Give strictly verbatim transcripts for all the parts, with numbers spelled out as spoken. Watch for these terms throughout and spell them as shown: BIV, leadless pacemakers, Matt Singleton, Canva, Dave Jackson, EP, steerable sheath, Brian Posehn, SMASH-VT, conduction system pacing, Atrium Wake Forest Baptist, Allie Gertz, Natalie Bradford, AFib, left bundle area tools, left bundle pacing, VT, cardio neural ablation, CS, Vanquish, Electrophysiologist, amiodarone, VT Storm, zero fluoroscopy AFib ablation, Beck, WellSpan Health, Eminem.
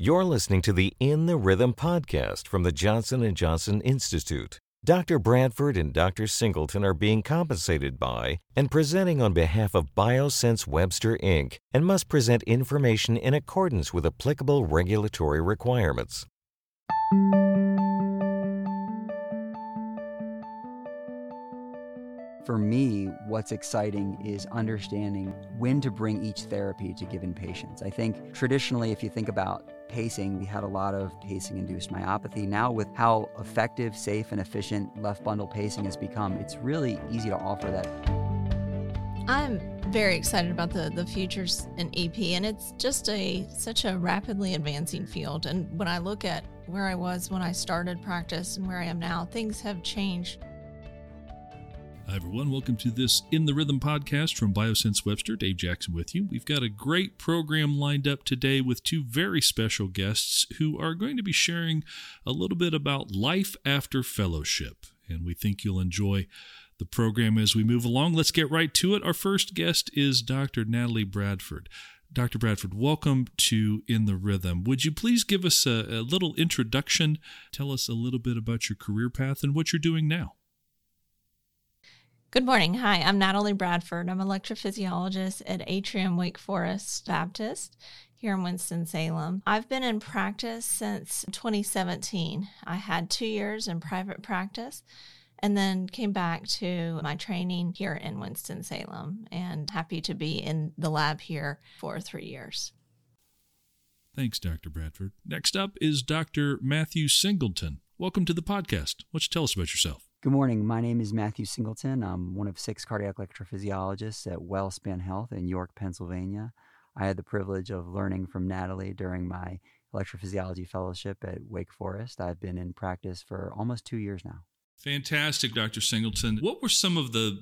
You're listening to the In the Rhythm podcast from the Johnson and Johnson Institute. Doctor Bradford and Doctor Singleton are being compensated by and presenting on behalf of Biosense Webster, Incorporated and must present information in accordance with applicable regulatory requirements. For me, what's exciting is understanding when to bring each therapy to given patients. I think traditionally, if you think about pacing, we had a lot of pacing-induced myopathy. Now with how effective, safe, and efficient left bundle pacing has become, it's really easy to offer that. I'm very excited about the, the futures in E P, and it's just a such a rapidly advancing field. And when I look at where I was when I started practice and where I am now, things have changed. Hi, everyone. Welcome to this In the Rhythm podcast from Biosense Webster. Dave Jackson with you. We've got a great program lined up today with two very special guests who are going to be sharing a little bit about life after fellowship, and we think you'll enjoy the program as we move along. Let's get right to it. Our first guest is Doctor Natalie Bradford. Doctor Bradford, welcome to In the Rhythm. Would you please give us a, a little introduction? Tell us a little bit about your career path and what you're doing now. Good morning. Hi, I'm Natalie Bradford. I'm an electrophysiologist at Atrium Wake Forest Baptist here in Winston-Salem. I've been in practice since twenty seventeen. I had two years in private practice and then came back to my training here in Winston-Salem, and happy to be in the lab here for three years. Thanks, Doctor Bradford. Next up is Doctor Matthew Singleton. Welcome to the podcast. Why don't you tell us about yourself? Good morning. My name is Matthew Singleton. I'm one of six cardiac electrophysiologists at WellSpan Health in York, Pennsylvania. I had the privilege of learning from Natalie during my electrophysiology fellowship at Wake Forest. I've been in practice for almost two years now. Fantastic, Doctor Singleton. What were some of the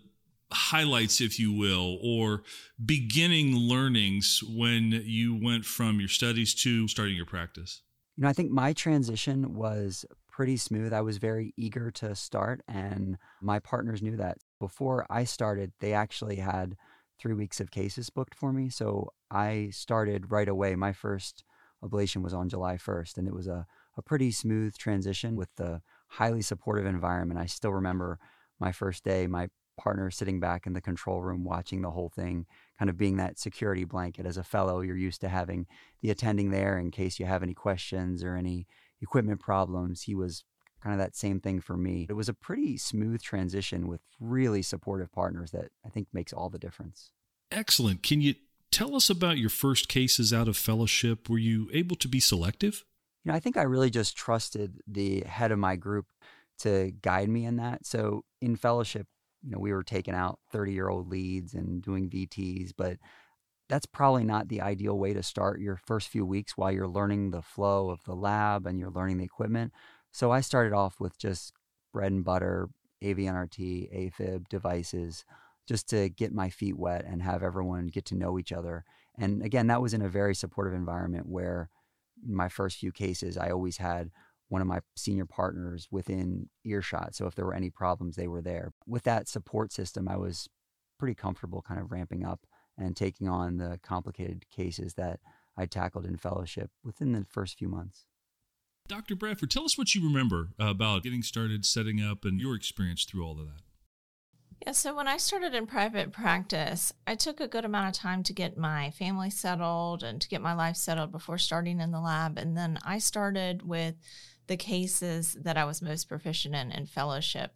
highlights, if you will, or beginning learnings when you went from your studies to starting your practice? You know, I think my transition was pretty smooth. I was very eager to start, and my partners knew that. Before I started, they actually had three weeks of cases booked for me. So I started right away. My first ablation was on July first, and it was a, a pretty smooth transition with the highly supportive environment. I still remember my first day, my partner sitting back in the control room watching the whole thing, kind of being that security blanket. As a fellow, you're used to having the attending there in case you have any questions or any equipment problems. He was kind of that same thing for me. It was a pretty smooth transition with really supportive partners that I think makes all the difference. Excellent. Can you tell us about your first cases out of fellowship? Were you able to be selective? You know, I think I really just trusted the head of my group to guide me in that. So in fellowship, you know, we were taking out thirty-year-old leads and doing V Ts, but that's probably not the ideal way to start your first few weeks while you're learning the flow of the lab and you're learning the equipment. So I started off with just bread and butter, A V N R T, AFib devices, just to get my feet wet and have everyone get to know each other. And again, that was in a very supportive environment where in my first few cases, I always had one of my senior partners within earshot. So if there were any problems, they were there. With that support system, I was pretty comfortable kind of ramping up and taking on the complicated cases that I tackled in fellowship within the first few months. Doctor Bradford, tell us what you remember about getting started, setting up, and your experience through all of that. Yeah, so when I started in private practice, I took a good amount of time to get my family settled and to get my life settled before starting in the lab. And then I started with the cases that I was most proficient in in fellowship.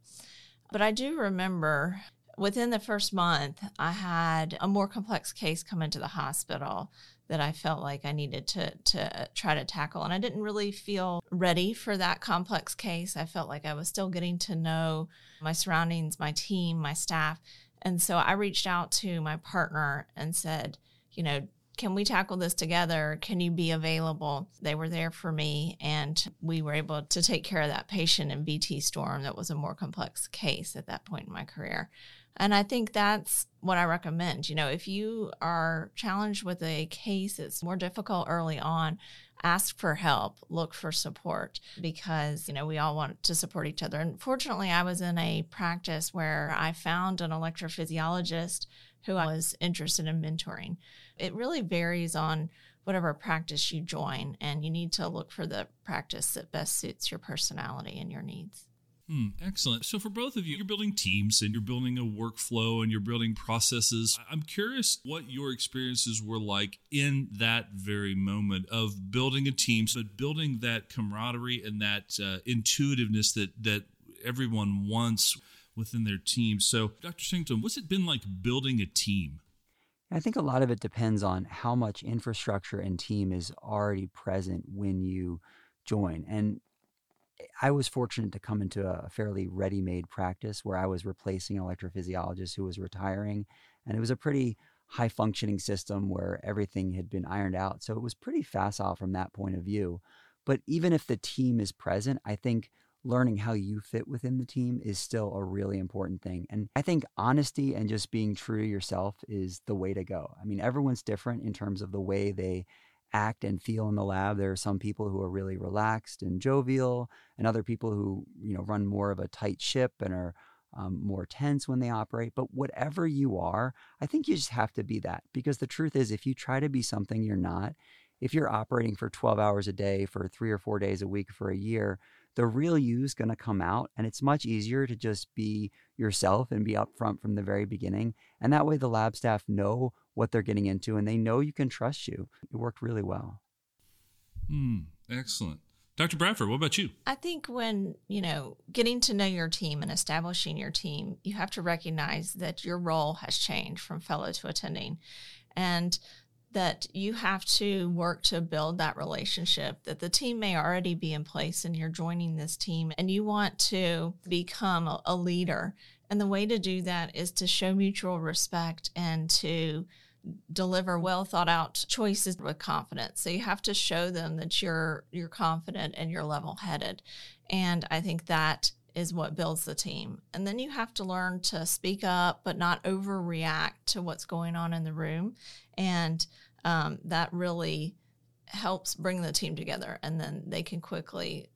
But I do remember within the first month, I had a more complex case come into the hospital that I felt like I needed to to try to tackle. And I didn't really feel ready for that complex case. I felt like I was still getting to know my surroundings, my team, my staff. And so I reached out to my partner and said, you know, can we tackle this together? Can you be available? They were there for me, and we were able to take care of that patient in V T Storm that was a more complex case at that point in my career. And I think that's what I recommend. You know, if you are challenged with a case that's more difficult early on, ask for help, look for support, because, you know, we all want to support each other. And fortunately, I was in a practice where I found an electrophysiologist who I was interested in mentoring. It really varies on whatever practice you join, and you need to look for the practice that best suits your personality and your needs. Hmm, excellent. So for both of you, you're building teams and you're building a workflow and you're building processes. I'm curious what your experiences were like in that very moment of building a team, but building that camaraderie and that uh, intuitiveness that that everyone wants within their team. So Doctor Singleton, what's it been like building a team? I think a lot of it depends on how much infrastructure and team is already present when you join. And I was fortunate to come into a fairly ready-made practice where I was replacing an electrophysiologist who was retiring. And it was a pretty high-functioning system where everything had been ironed out. So it was pretty facile from that point of view. But even if the team is present, I think learning how you fit within the team is still a really important thing. And I think honesty and just being true to yourself is the way to go. I mean, everyone's different in terms of the way they act and feel in the lab. There are some people who are really relaxed and jovial, and other people who, you know, run more of a tight ship and are um, more tense when they operate. But whatever you are, I think you just have to be that, because the truth is, if you try to be something you're not, if you're operating for twelve hours a day for three or four days a week for a year, the real you is going to come out, and it's much easier to just be yourself and be upfront from the very beginning. And that way the lab staff know what they're getting into, and they know you can trust you. It worked really well. Mm, excellent. Doctor Bradford, what about you? I think when, you know, getting to know your team and establishing your team, you have to recognize that your role has changed from fellow to attending, and that you have to work to build that relationship, that the team may already be in place and you're joining this team and you want to become a, a leader. And the way to do that is to show mutual respect and to deliver well thought out choices with confidence. So you have to show them that you're you're confident and you're level headed. And I think that is what builds the team. And then you have to learn to speak up, but not overreact to what's going on in the room. And um, that really helps bring the team together. And then they can quickly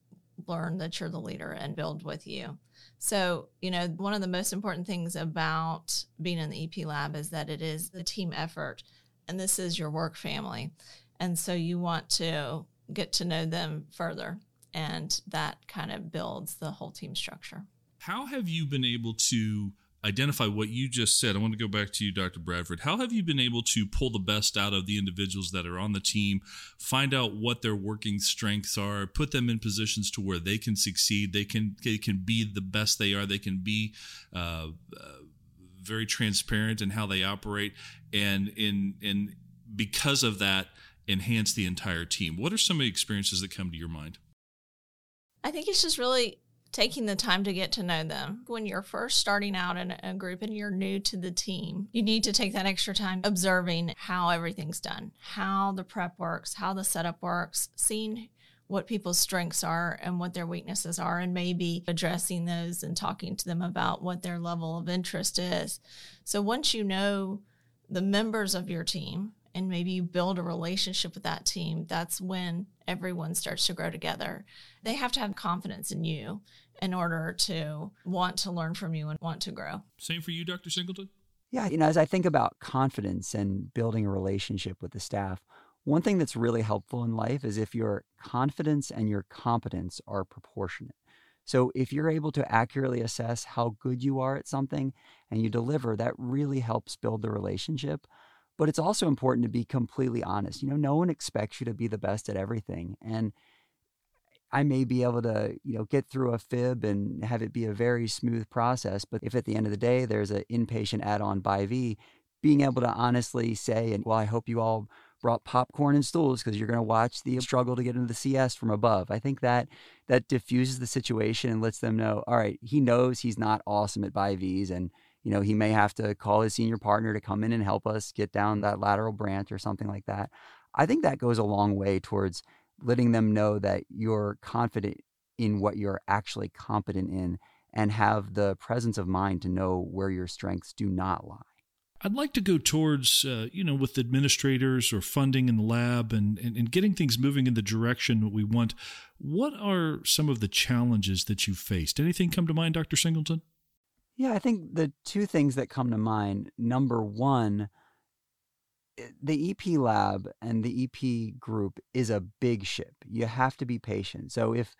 learn that you're the leader and build with you. So, you know, one of the most important things about being in the E P lab is that it is the team effort. And this is your work family. And so you want to get to know them further. And that kind of builds the whole team structure. How have you been able to identify what you just said? I want to go back to you, Doctor Bradford. How have you been able to pull the best out of the individuals that are on the team, find out what their working strengths are, put them in positions to where they can succeed, they can they can be the best they are, they can be uh, uh, very transparent in how they operate, and in and because of that, enhance the entire team? What are some of the experiences that come to your mind? I think it's just really taking the time to get to know them. When you're first starting out in a group and you're new to the team, you need to take that extra time observing how everything's done, how the prep works, how the setup works, seeing what people's strengths are and what their weaknesses are, and maybe addressing those and talking to them about what their level of interest is. So once you know the members of your team, and maybe you build a relationship with that team, that's when everyone starts to grow together. They have to have confidence in you in order to want to learn from you and want to grow. Same for you, Doctor Singleton? Yeah, you know, as I think about confidence and building a relationship with the staff, one thing that's really helpful in life is if your confidence and your competence are proportionate. So if you're able to accurately assess how good you are at something and you deliver, that really helps build the relationship. But it's also important to be completely honest. You know, no one expects you to be the best at everything. And I may be able to, you know, get through a fib and have it be a very smooth process. But if at the end of the day, there's an inpatient add-on B I V, being able to honestly say, and well, I hope you all brought popcorn and stools because you're going to watch the struggle to get into the C S from above. I think that that diffuses the situation and lets them know, all right, he knows he's not awesome at B I Vs, and you know, he may have to call his senior partner to come in and help us get down that lateral branch or something like that. I think that goes a long way towards letting them know that you're confident in what you're actually competent in and have the presence of mind to know where your strengths do not lie. I'd like to go towards, uh, you know, with administrators or funding in the lab and, and, and getting things moving in the direction we want. What are some of the challenges that you've faced? Anything come to mind, Doctor Singleton? Yeah, I think the two things that come to mind, number one, the E P lab and the E P group is a big ship. You have to be patient. So if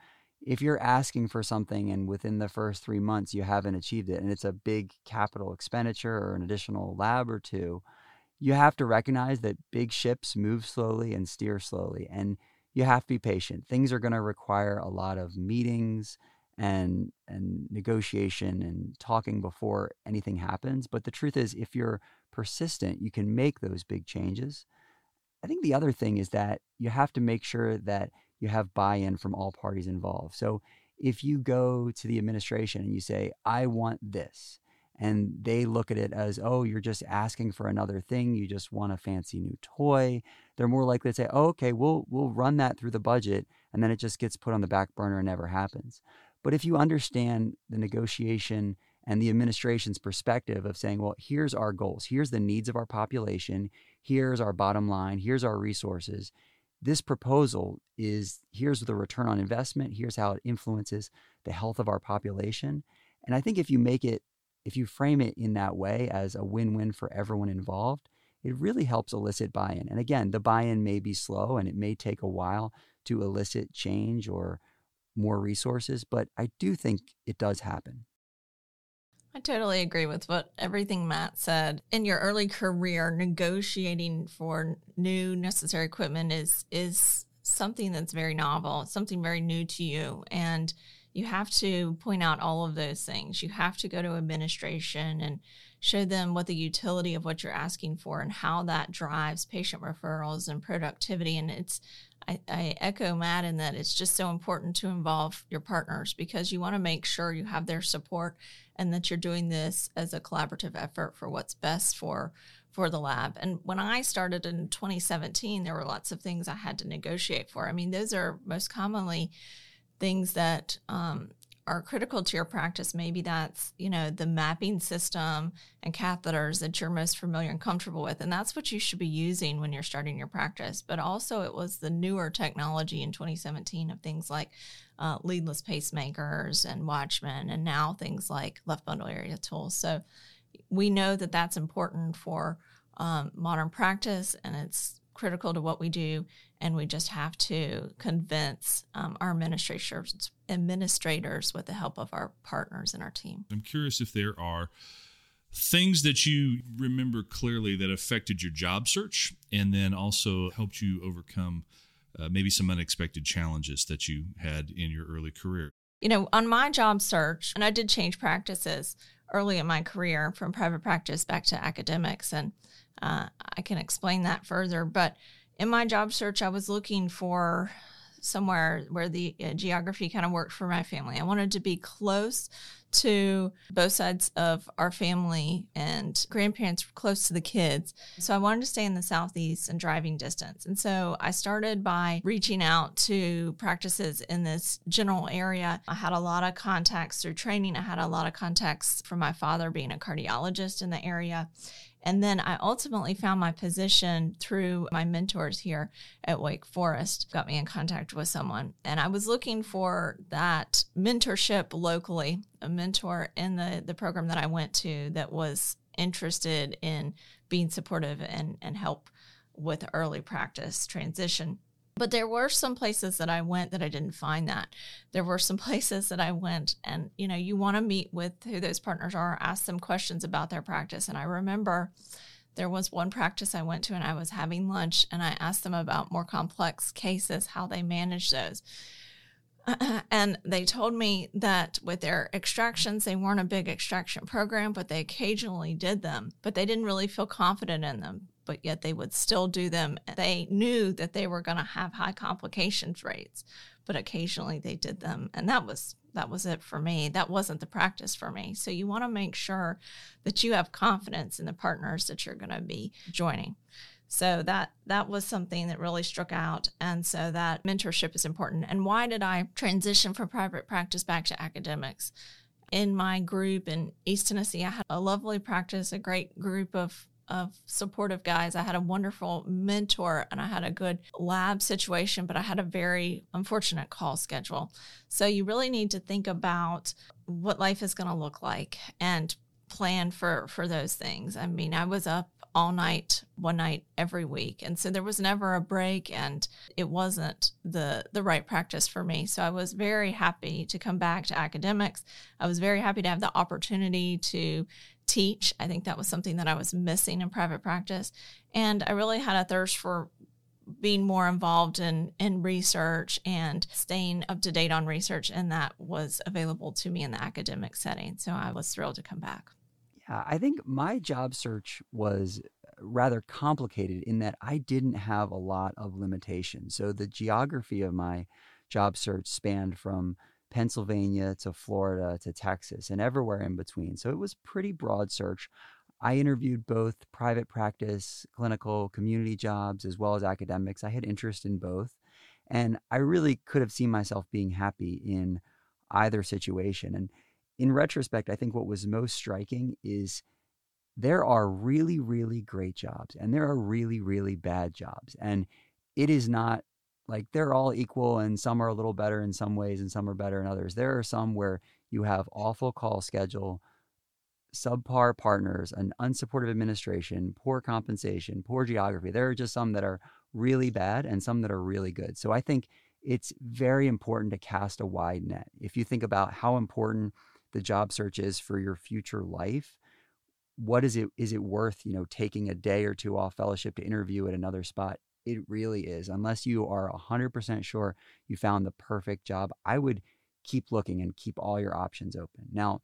if you're asking for something and within the first three months you haven't achieved it, and it's a big capital expenditure or an additional lab or two, you have to recognize that big ships move slowly and steer slowly, and you have to be patient. Things are going to require a lot of meetings and and negotiation and talking before anything happens. But the truth is, if you're persistent, you can make those big changes. I think the other thing is that you have to make sure that you have buy-in from all parties involved. So if you go to the administration and you say, I want this, and they look at it as, oh, you're just asking for another thing, you just want a fancy new toy, they're more likely to say, oh, okay, we'll we'll run that through the budget, and then it just gets put on the back burner and never happens. But if you understand the negotiation and the administration's perspective of saying, well, here's our goals, here's the needs of our population, here's our bottom line, here's our resources, this proposal is, here's the return on investment, here's how it influences the health of our population. And I think if you make it, if you frame it in that way as a win-win for everyone involved, it really helps elicit buy-in. And again, the buy-in may be slow and it may take a while to elicit change or more resources, but I do think it does happen. I totally agree with what everything Matt said. In your early career, negotiating for new necessary equipment is is something that's very novel, something very new to you. And you have to point out all of those things. You have to go to administration and show them what the utility of what you're asking for and how that drives patient referrals and productivity. And it's, I, I echo Matt in that it's just so important to involve your partners, because you want to make sure you have their support and that you're doing this as a collaborative effort for what's best for for the lab. And when I started in twenty seventeen, there were lots of things I had to negotiate for. I mean, those are most commonly things that um, are critical to your practice. Maybe that's, you know, the mapping system and catheters that you're most familiar and comfortable with. And that's what you should be using when you're starting your practice. But also it was the newer technology in twenty seventeen of things like uh, leadless pacemakers and Watchman, and now things like left bundle area tools. So we know that that's important for um, modern practice, and it's critical to what we do, and we just have to convince um, our administrators administrators with the help of our partners and our team. I'm curious if there are things that you remember clearly that affected your job search and then also helped you overcome uh, maybe some unexpected challenges that you had in your early career. You know, on my job search, and I did change practices early in my career from private practice back to academics, and Uh, I can explain that further, but in my job search, I was looking for somewhere where the uh, geography kind of worked for my family. I wanted to be close to both sides of our family, and grandparents were close to the kids. So I wanted to stay in the Southeast and driving distance. And so I started by reaching out to practices in this general area. I had a lot of contacts through training. I had a lot of contacts from my father being a cardiologist in the area. And then I ultimately found my position through my mentors here at Wake Forest, got me in contact with someone. And I was looking for that mentorship locally, a mentor in the, the program that I went to that was interested in being supportive and, and help with early practice transition. But there were some places that I went that I didn't find that. There were some places that I went and, you know, you want to meet with who those partners are, ask them questions about their practice. And I remember there was one practice I went to and I was having lunch and I asked them about more complex cases, how they manage those. And they told me that with their extractions, they weren't a big extraction program, but they occasionally did them, but they didn't really feel confident in them. But yet they would still do them. They knew that they were going to have high complications rates, but occasionally they did them. And that was that was it for me. That wasn't the practice for me. So you want to make sure that you have confidence in the partners that you're going to be joining. So that that was something that really struck out. And so that mentorship is important. And why did I transition from private practice back to academics? In my group in East Tennessee, I had a lovely practice, a great group of of supportive guys. I had a wonderful mentor and I had a good lab situation, but I had a very unfortunate call schedule. So you really need to think about what life is going to look like and plan for, for those things. I mean, I was up all night, one night, every week. And so there was never a break, and it wasn't the the right practice for me. So I was very happy to come back to academics. I was very happy to have the opportunity to teach. I think that was something that I was missing in private practice. And I really had a thirst for being more involved in, in research and staying up to date on research. And that was available to me in the academic setting. So I was thrilled to come back. Yeah, I think my job search was rather complicated in that I didn't have a lot of limitations. So the geography of my job search spanned from Pennsylvania to Florida to Texas and everywhere in between. So it was pretty broad search. I interviewed both private practice, clinical, community jobs, as well as academics. I had interest in both. And I really could have seen myself being happy in either situation. And in retrospect, I think what was most striking is there are really, really great jobs and there are really, really bad jobs. And it is not like they're all equal, and some are a little better in some ways and some are better in others. There are some where you have awful call schedule, subpar partners, an unsupportive administration, poor compensation, poor geography. There are just some that are really bad and some that are really good. So I think it's very important to cast a wide net. If you think about how important the job search is for your future life, what is it? Is it worth, you know, taking a day or two off fellowship to interview at another spot? It really is. Unless you are one hundred percent sure you found the perfect job, I would keep looking and keep all your options open. Now,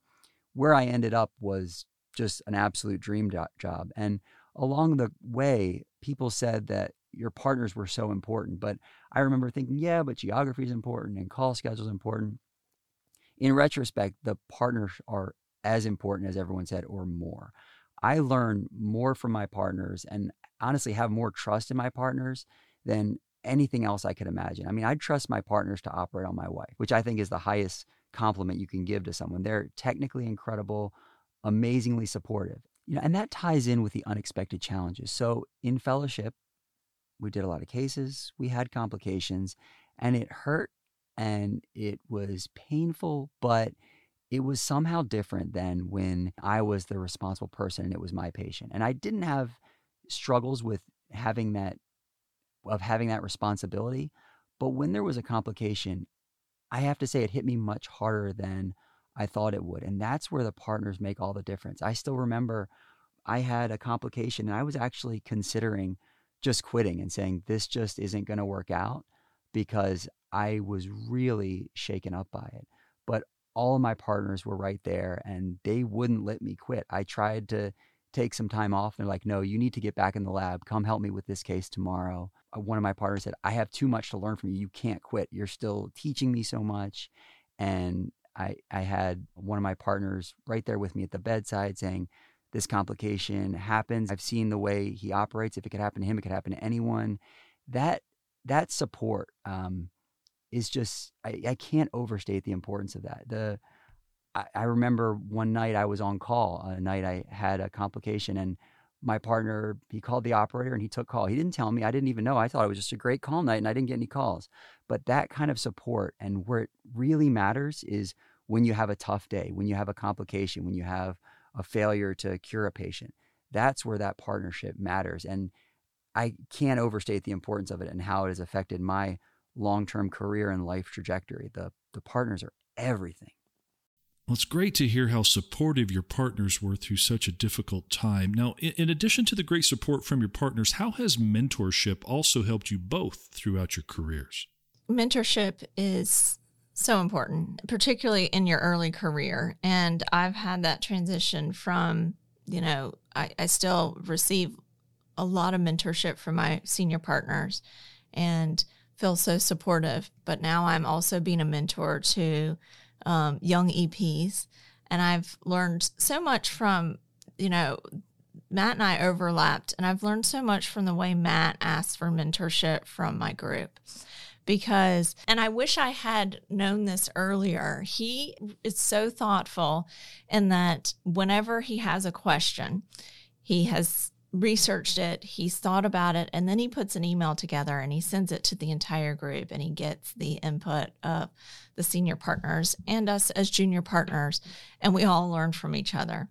where I ended up was just an absolute dream job. And along the way, people said that your partners were so important. But I remember thinking, yeah, but geography is important and call schedule is important. In retrospect, the partners are as important as everyone said, or more. I learn more from my partners and honestly have more trust in my partners than anything else I could imagine. I mean, I trust my partners to operate on my wife, which I think is the highest compliment you can give to someone. They're technically incredible, amazingly supportive. You know, and that ties in with the unexpected challenges. So in fellowship, we did a lot of cases, we had complications, and it hurt and it was painful, but it was somehow different than when I was the responsible person and it was my patient. And I didn't have struggles with having that, of having that responsibility. But when there was a complication, I have to say it hit me much harder than I thought it would. And that's where the partners make all the difference. I still remember I had a complication and I was actually considering just quitting and saying, this just isn't going to work out, because I was really shaken up by it. But all of my partners were right there and they wouldn't let me quit. I tried to take some time off and they're like, no, you need to get back in the lab. Come help me with this case tomorrow. One of my partners said, I have too much to learn from you. You can't quit. You're still teaching me so much. And I, I had one of my partners right there with me at the bedside saying, this complication happens. I've seen the way he operates. If it could happen to him, it could happen to anyone. That that support um, is just, I, I can't overstate the importance of that. The I, I remember one night I was on call, a night I had a complication, and my partner, he called the operator and he took call. He didn't tell me. I didn't even know. I thought it was just a great call night and I didn't get any calls. But that kind of support, and where it really matters is when you have a tough day, when you have a complication, when you have a failure to cure a patient. That's where that partnership matters. And I can't overstate the importance of it and how it has affected my long-term career and life trajectory. The, the partners are everything. Well, it's great to hear how supportive your partners were through such a difficult time. Now, in, in addition to the great support from your partners, how has mentorship also helped you both throughout your careers? Mentorship is so important, particularly in your early career. And I've had that transition from, you know, I, I still receive a lot of mentorship from my senior partners and feel so supportive. But now I'm also being a mentor to Um, young E Ps. And I've learned so much from, you know, Matt and I overlapped, and I've learned so much from the way Matt asked for mentorship from my group. Because, and I wish I had known this earlier, he is so thoughtful in that whenever he has a question, he has researched it, he's thought about it, and then he puts an email together and he sends it to the entire group, and he gets the input of the senior partners and us as junior partners, and we all learn from each other.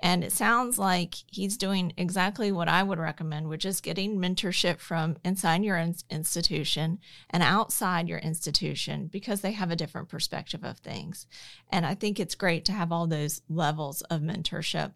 And it sounds like he's doing exactly what I would recommend, which is getting mentorship from inside your in- institution and outside your institution, because they have a different perspective of things. And I think it's great to have all those levels of mentorship.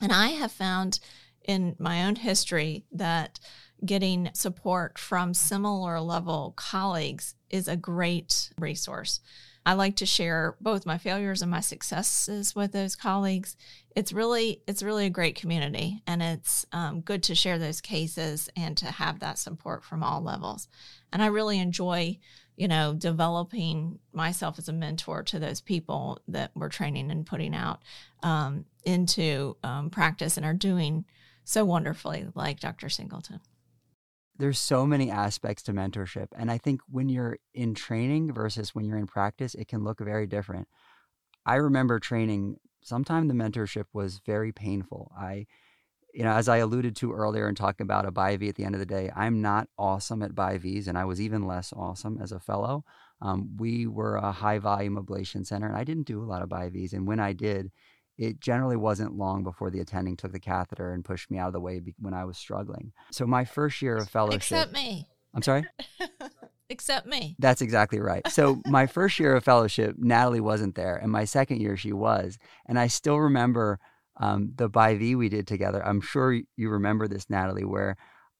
And I have found in my own history that getting support from similar level colleagues is a great resource. I like to share both my failures and my successes with those colleagues. It's really it's really a great community, and it's um, good to share those cases and to have that support from all levels. And I really enjoy, you know, developing myself as a mentor to those people that we're training and putting out um, into um, practice and are doing so wonderfully, like Doctor Singleton. There's so many aspects to mentorship. And I think when you're in training versus when you're in practice, it can look very different. I remember training, sometimes the mentorship was very painful. I, you know, as I alluded to earlier in talking about a B I V at the end of the day, I'm not awesome at B I Vs, and I was even less awesome as a fellow. Um, we were a high volume ablation center, and I didn't do a lot of B I Vs. And when I did, it generally wasn't long before the attending took the catheter and pushed me out of the way be- when I was struggling. So my first year of fellowship... Except me. I'm sorry? Except me. That's exactly right. So my first year of fellowship, Natalie wasn't there. And my second year, she was. And I still remember um, the B I V we did together. I'm sure you remember this, Natalie, where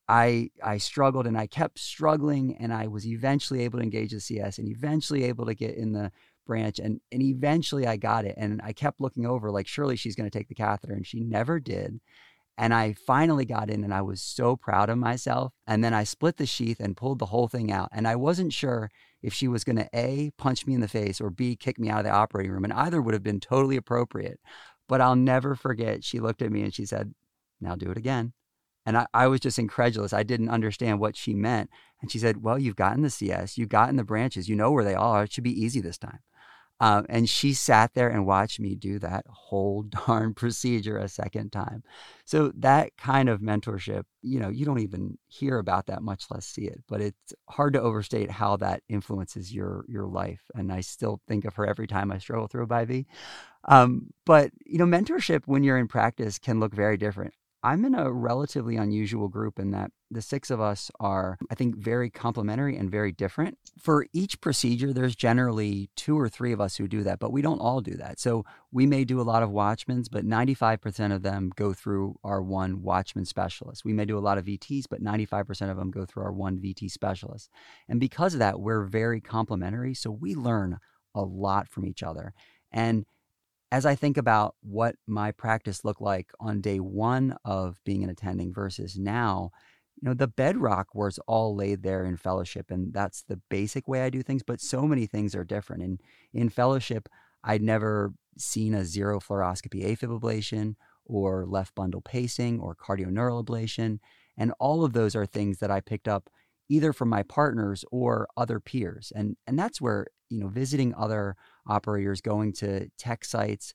I I struggled and I kept struggling. And I was eventually able to engage the C S and eventually able to get in the branch, and and eventually I got it, and I kept looking over like, surely she's going to take the catheter, and she never did. And I finally got in, and I was so proud of myself. And then I split the sheath and pulled the whole thing out, and I wasn't sure if she was going to A, punch me in the face, or B, kick me out of the operating room, and either would have been totally appropriate. But I'll never forget, she looked at me and she said, "Now do it again." And I, I was just incredulous. I didn't understand what she meant. And she said, "Well, you've gotten the C S, you've gotten the branches, you know where they are, it should be easy this time." Um, and she sat there and watched me do that whole darn procedure a second time. So that kind of mentorship, you know, you don't even hear about that, much less see it. But it's hard to overstate how that influences your your life. And I still think of her every time I struggle through a B I V. Um, but, you know, mentorship when you're in practice can look very different. I'm in a relatively unusual group in that the six of us are, I think, very complementary and very different. For each procedure, there's generally two or three of us who do that, but we don't all do that. So we may do a lot of Watchmans, but ninety-five percent of them go through our one Watchman specialist. We may do a lot of V Ts, but ninety-five percent of them go through our one V T specialist. And because of that, we're very complementary. So we learn a lot from each other. And as I think about what my practice looked like on day one of being an attending versus now, you know, the bedrock was all laid there in fellowship, and that's the basic way I do things, but so many things are different. And in fellowship, I'd never seen a zero fluoroscopy AFib ablation or left bundle pacing or cardio neural ablation. And all of those are things that I picked up either from my partners or other peers. And and that's where, you know, visiting other operators, going to tech sites.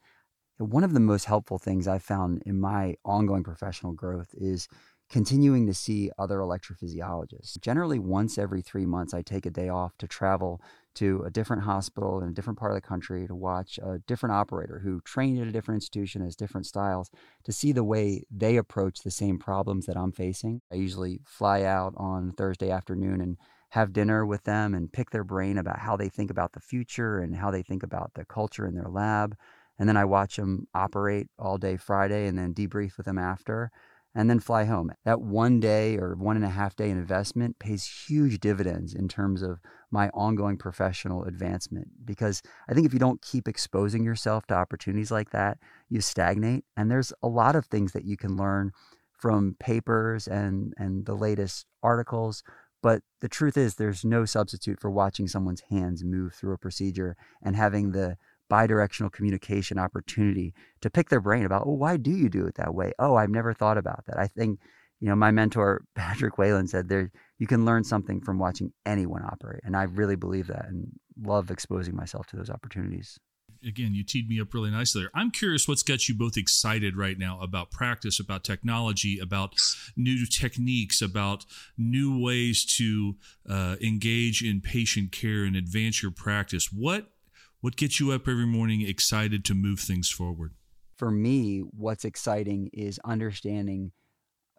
One of the most helpful things I've found in my ongoing professional growth is continuing to see other electrophysiologists. Generally, once every three months, I take a day off to travel to a different hospital in a different part of the country to watch a different operator who trained at a different institution, has different styles, to see the way they approach the same problems that I'm facing. I usually fly out on Thursday afternoon and have dinner with them and pick their brain about how they think about the future and how they think about the culture in their lab. And then I watch them operate all day Friday and then debrief with them after, and then fly home. That one day or one and a half day investment pays huge dividends in terms of my ongoing professional advancement. Because I think if you don't keep exposing yourself to opportunities like that, you stagnate. And there's a lot of things that you can learn from papers and, and the latest articles. But the truth is, there's no substitute for watching someone's hands move through a procedure and having the bidirectional communication opportunity to pick their brain about, oh, why do you do it that way? Oh, I've never thought about that. I think, you know, my mentor, Patrick Whalen, said there, you can learn something from watching anyone operate. And I really believe that and love exposing myself to those opportunities. Again, you teed me up really nicely there. I'm curious what's got you both excited right now about practice, about technology, about new techniques, about new ways to uh, engage in patient care and advance your practice. What what gets you up every morning excited to move things forward? for me, what's exciting is understanding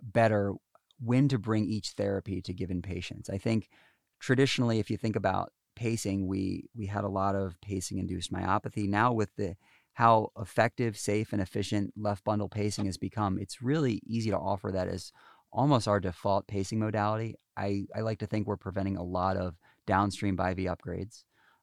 better when to bring each therapy to given patients. I think traditionally, if you think about pacing, we we had a lot of pacing-induced myopathy. Now with the how effective, safe, and efficient left bundle pacing has become, it's really easy to offer that as almost our default pacing modality. I, I like to think we're preventing a lot of downstream B I V upgrades.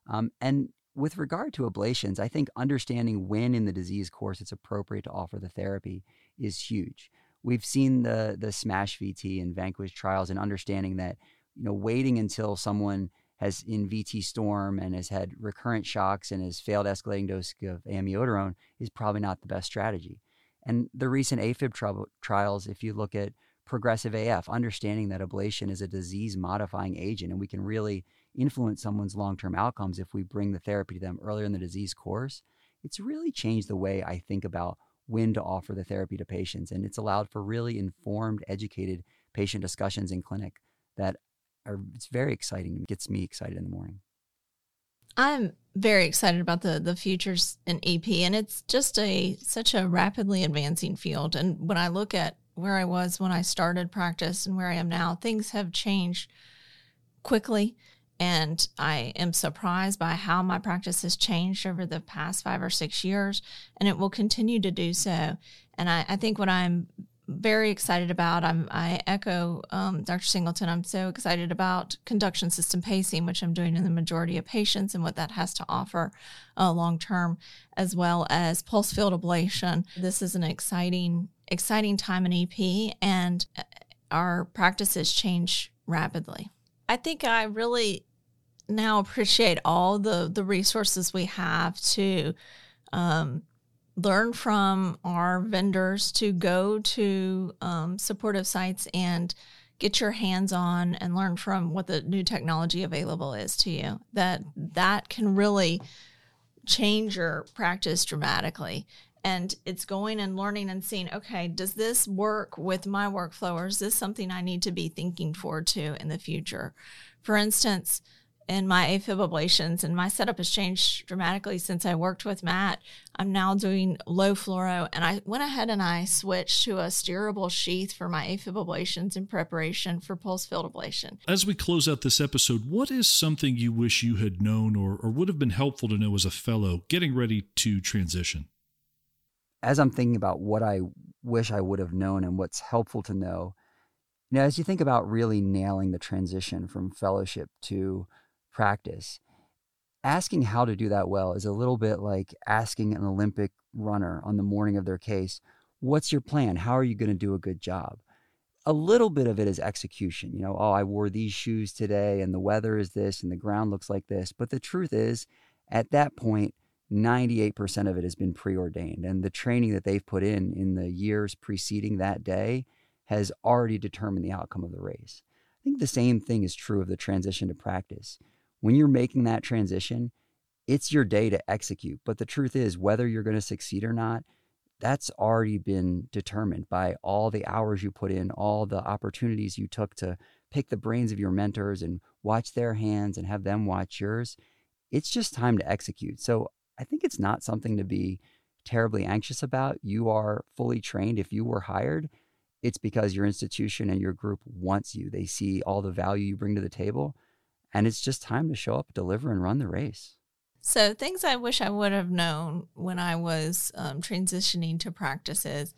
Um, and with regard to ablations, I think understanding when in the disease course it's appropriate to offer the therapy is huge. We've seen the the SMASH-V T and Vanquish trials, and understanding that, you know, waiting until someone has in V T Storm and has had recurrent shocks and has failed escalating dose of amiodarone is probably not the best strategy. And the recent AFib tri- trials, if you look at progressive A F, understanding that ablation is a disease-modifying agent, and we can really influence someone's long-term outcomes if we bring the therapy to them earlier in the disease course, it's really changed the way I think about when to offer the therapy to patients. And it's allowed for really informed, educated patient discussions in clinic that are, it's very exciting and gets me excited in the morning. I'm very excited about the the futures in E P, and it's just a such a rapidly advancing field. And when I look at where I was when I started practice and where I am now, things have changed quickly. And I am surprised by how my practice has changed over the past five or six years, and it will continue to do so. And I, I think what I'm very excited about, I'm, I echo um, Doctor Singleton, I'm so excited about conduction system pacing, which I'm doing in the majority of patients, and what that has to offer uh, long-term, as well as pulse field ablation. This is an exciting, exciting time in E P, and our practices change rapidly. I think I really now appreciate all the, the resources we have to um, learn from our vendors, to go to um, supportive sites and get your hands on and learn from what the new technology available is to you. That that can really change your practice dramatically. And it's going and learning and seeing, okay, does this work with my workflow, or is this something I need to be thinking forward to in the future? For instance, in my AFib ablations, and my setup has changed dramatically since I worked with Matt. I'm now doing low fluoro, and I went ahead and I switched to a steerable sheath for my AFib ablations in preparation for pulse field ablation. As we close out this episode, what is something you wish you had known, or, or would have been helpful to know as a fellow getting ready to transition? As I'm thinking about what I wish I would have known and what's helpful to know, you know, as you think about really nailing the transition from fellowship to practice, asking how to do that well is a little bit like asking an Olympic runner on the morning of their case, what's your plan? How are you going to do a good job? A little bit of it is execution. You know, oh, I wore these shoes today, and the weather is this, and the ground looks like this. But the truth is, at that point, ninety-eight percent of it has been preordained, and the training that they've put in in the years preceding that day has already determined the outcome of the race. I think the same thing is true of the transition to practice. When you're making that transition, it's your day to execute. But the truth is, whether you're going to succeed or not, that's already been determined by all the hours you put in, all the opportunities you took to pick the brains of your mentors and watch their hands and have them watch yours. It's just time to execute. So I think it's not something to be terribly anxious about. You are fully trained. If you were hired, it's because your institution and your group wants you. They see all the value you bring to the table, and it's just time to show up, deliver, and run the race. So things I wish I would have known when I was um, transitioning to practices,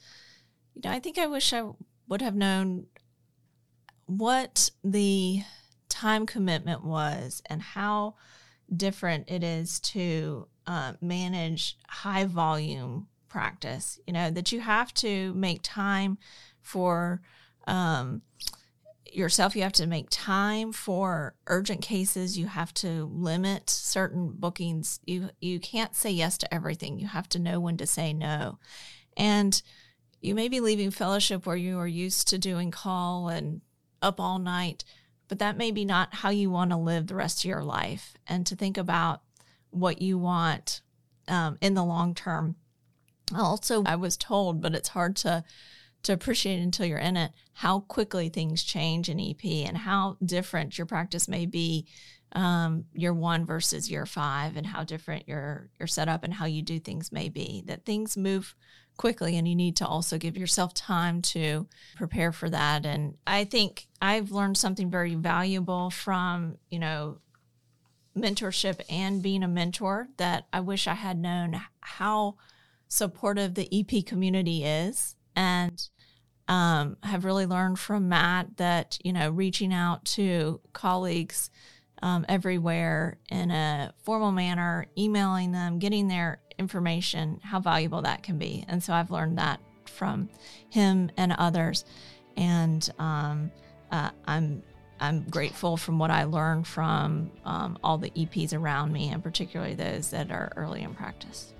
you know, I think I wish I would have known what the time commitment was and how different it is to uh, manage high volume practice, you know, that you have to make time for um, yourself. You have to make time for urgent cases. You have to limit certain bookings. You, you can't say yes to everything. You have to know when to say no. And you may be leaving fellowship where you are used to doing call and up all night, but that may be not how you want to live the rest of your life. And to think about what you want um, in the long term. Also, I was told, but it's hard to, to appreciate until you're in it, how quickly things change in E P and how different your practice may be um, year one versus year five, and how different your, your setup and how you do things may be, that things move quickly, and you need to also give yourself time to prepare for that. And I think I've learned something very valuable from, you know, mentorship and being a mentor, that I wish I had known how supportive the E P community is, and um, have really learned from Matt that, you know, reaching out to colleagues um, everywhere in a formal manner, emailing them, getting their information, how valuable that can be. And so I've learned that from him and others. And um, uh, I'm I'm grateful from what I learned from um, all the E Ps around me, and particularly those that are early in practice.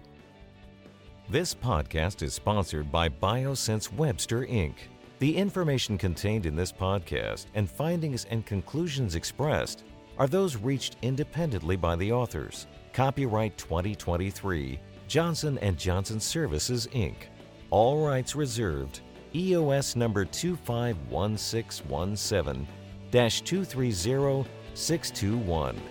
This podcast is sponsored by Biosense Webster, Incorporated. The information contained in this podcast and findings and conclusions expressed are those reached independently by the authors. Copyright twenty twenty-three, Johnson and Johnson Services, Incorporated. All rights reserved. E O S number two five one six one seven dash two three zero six two one.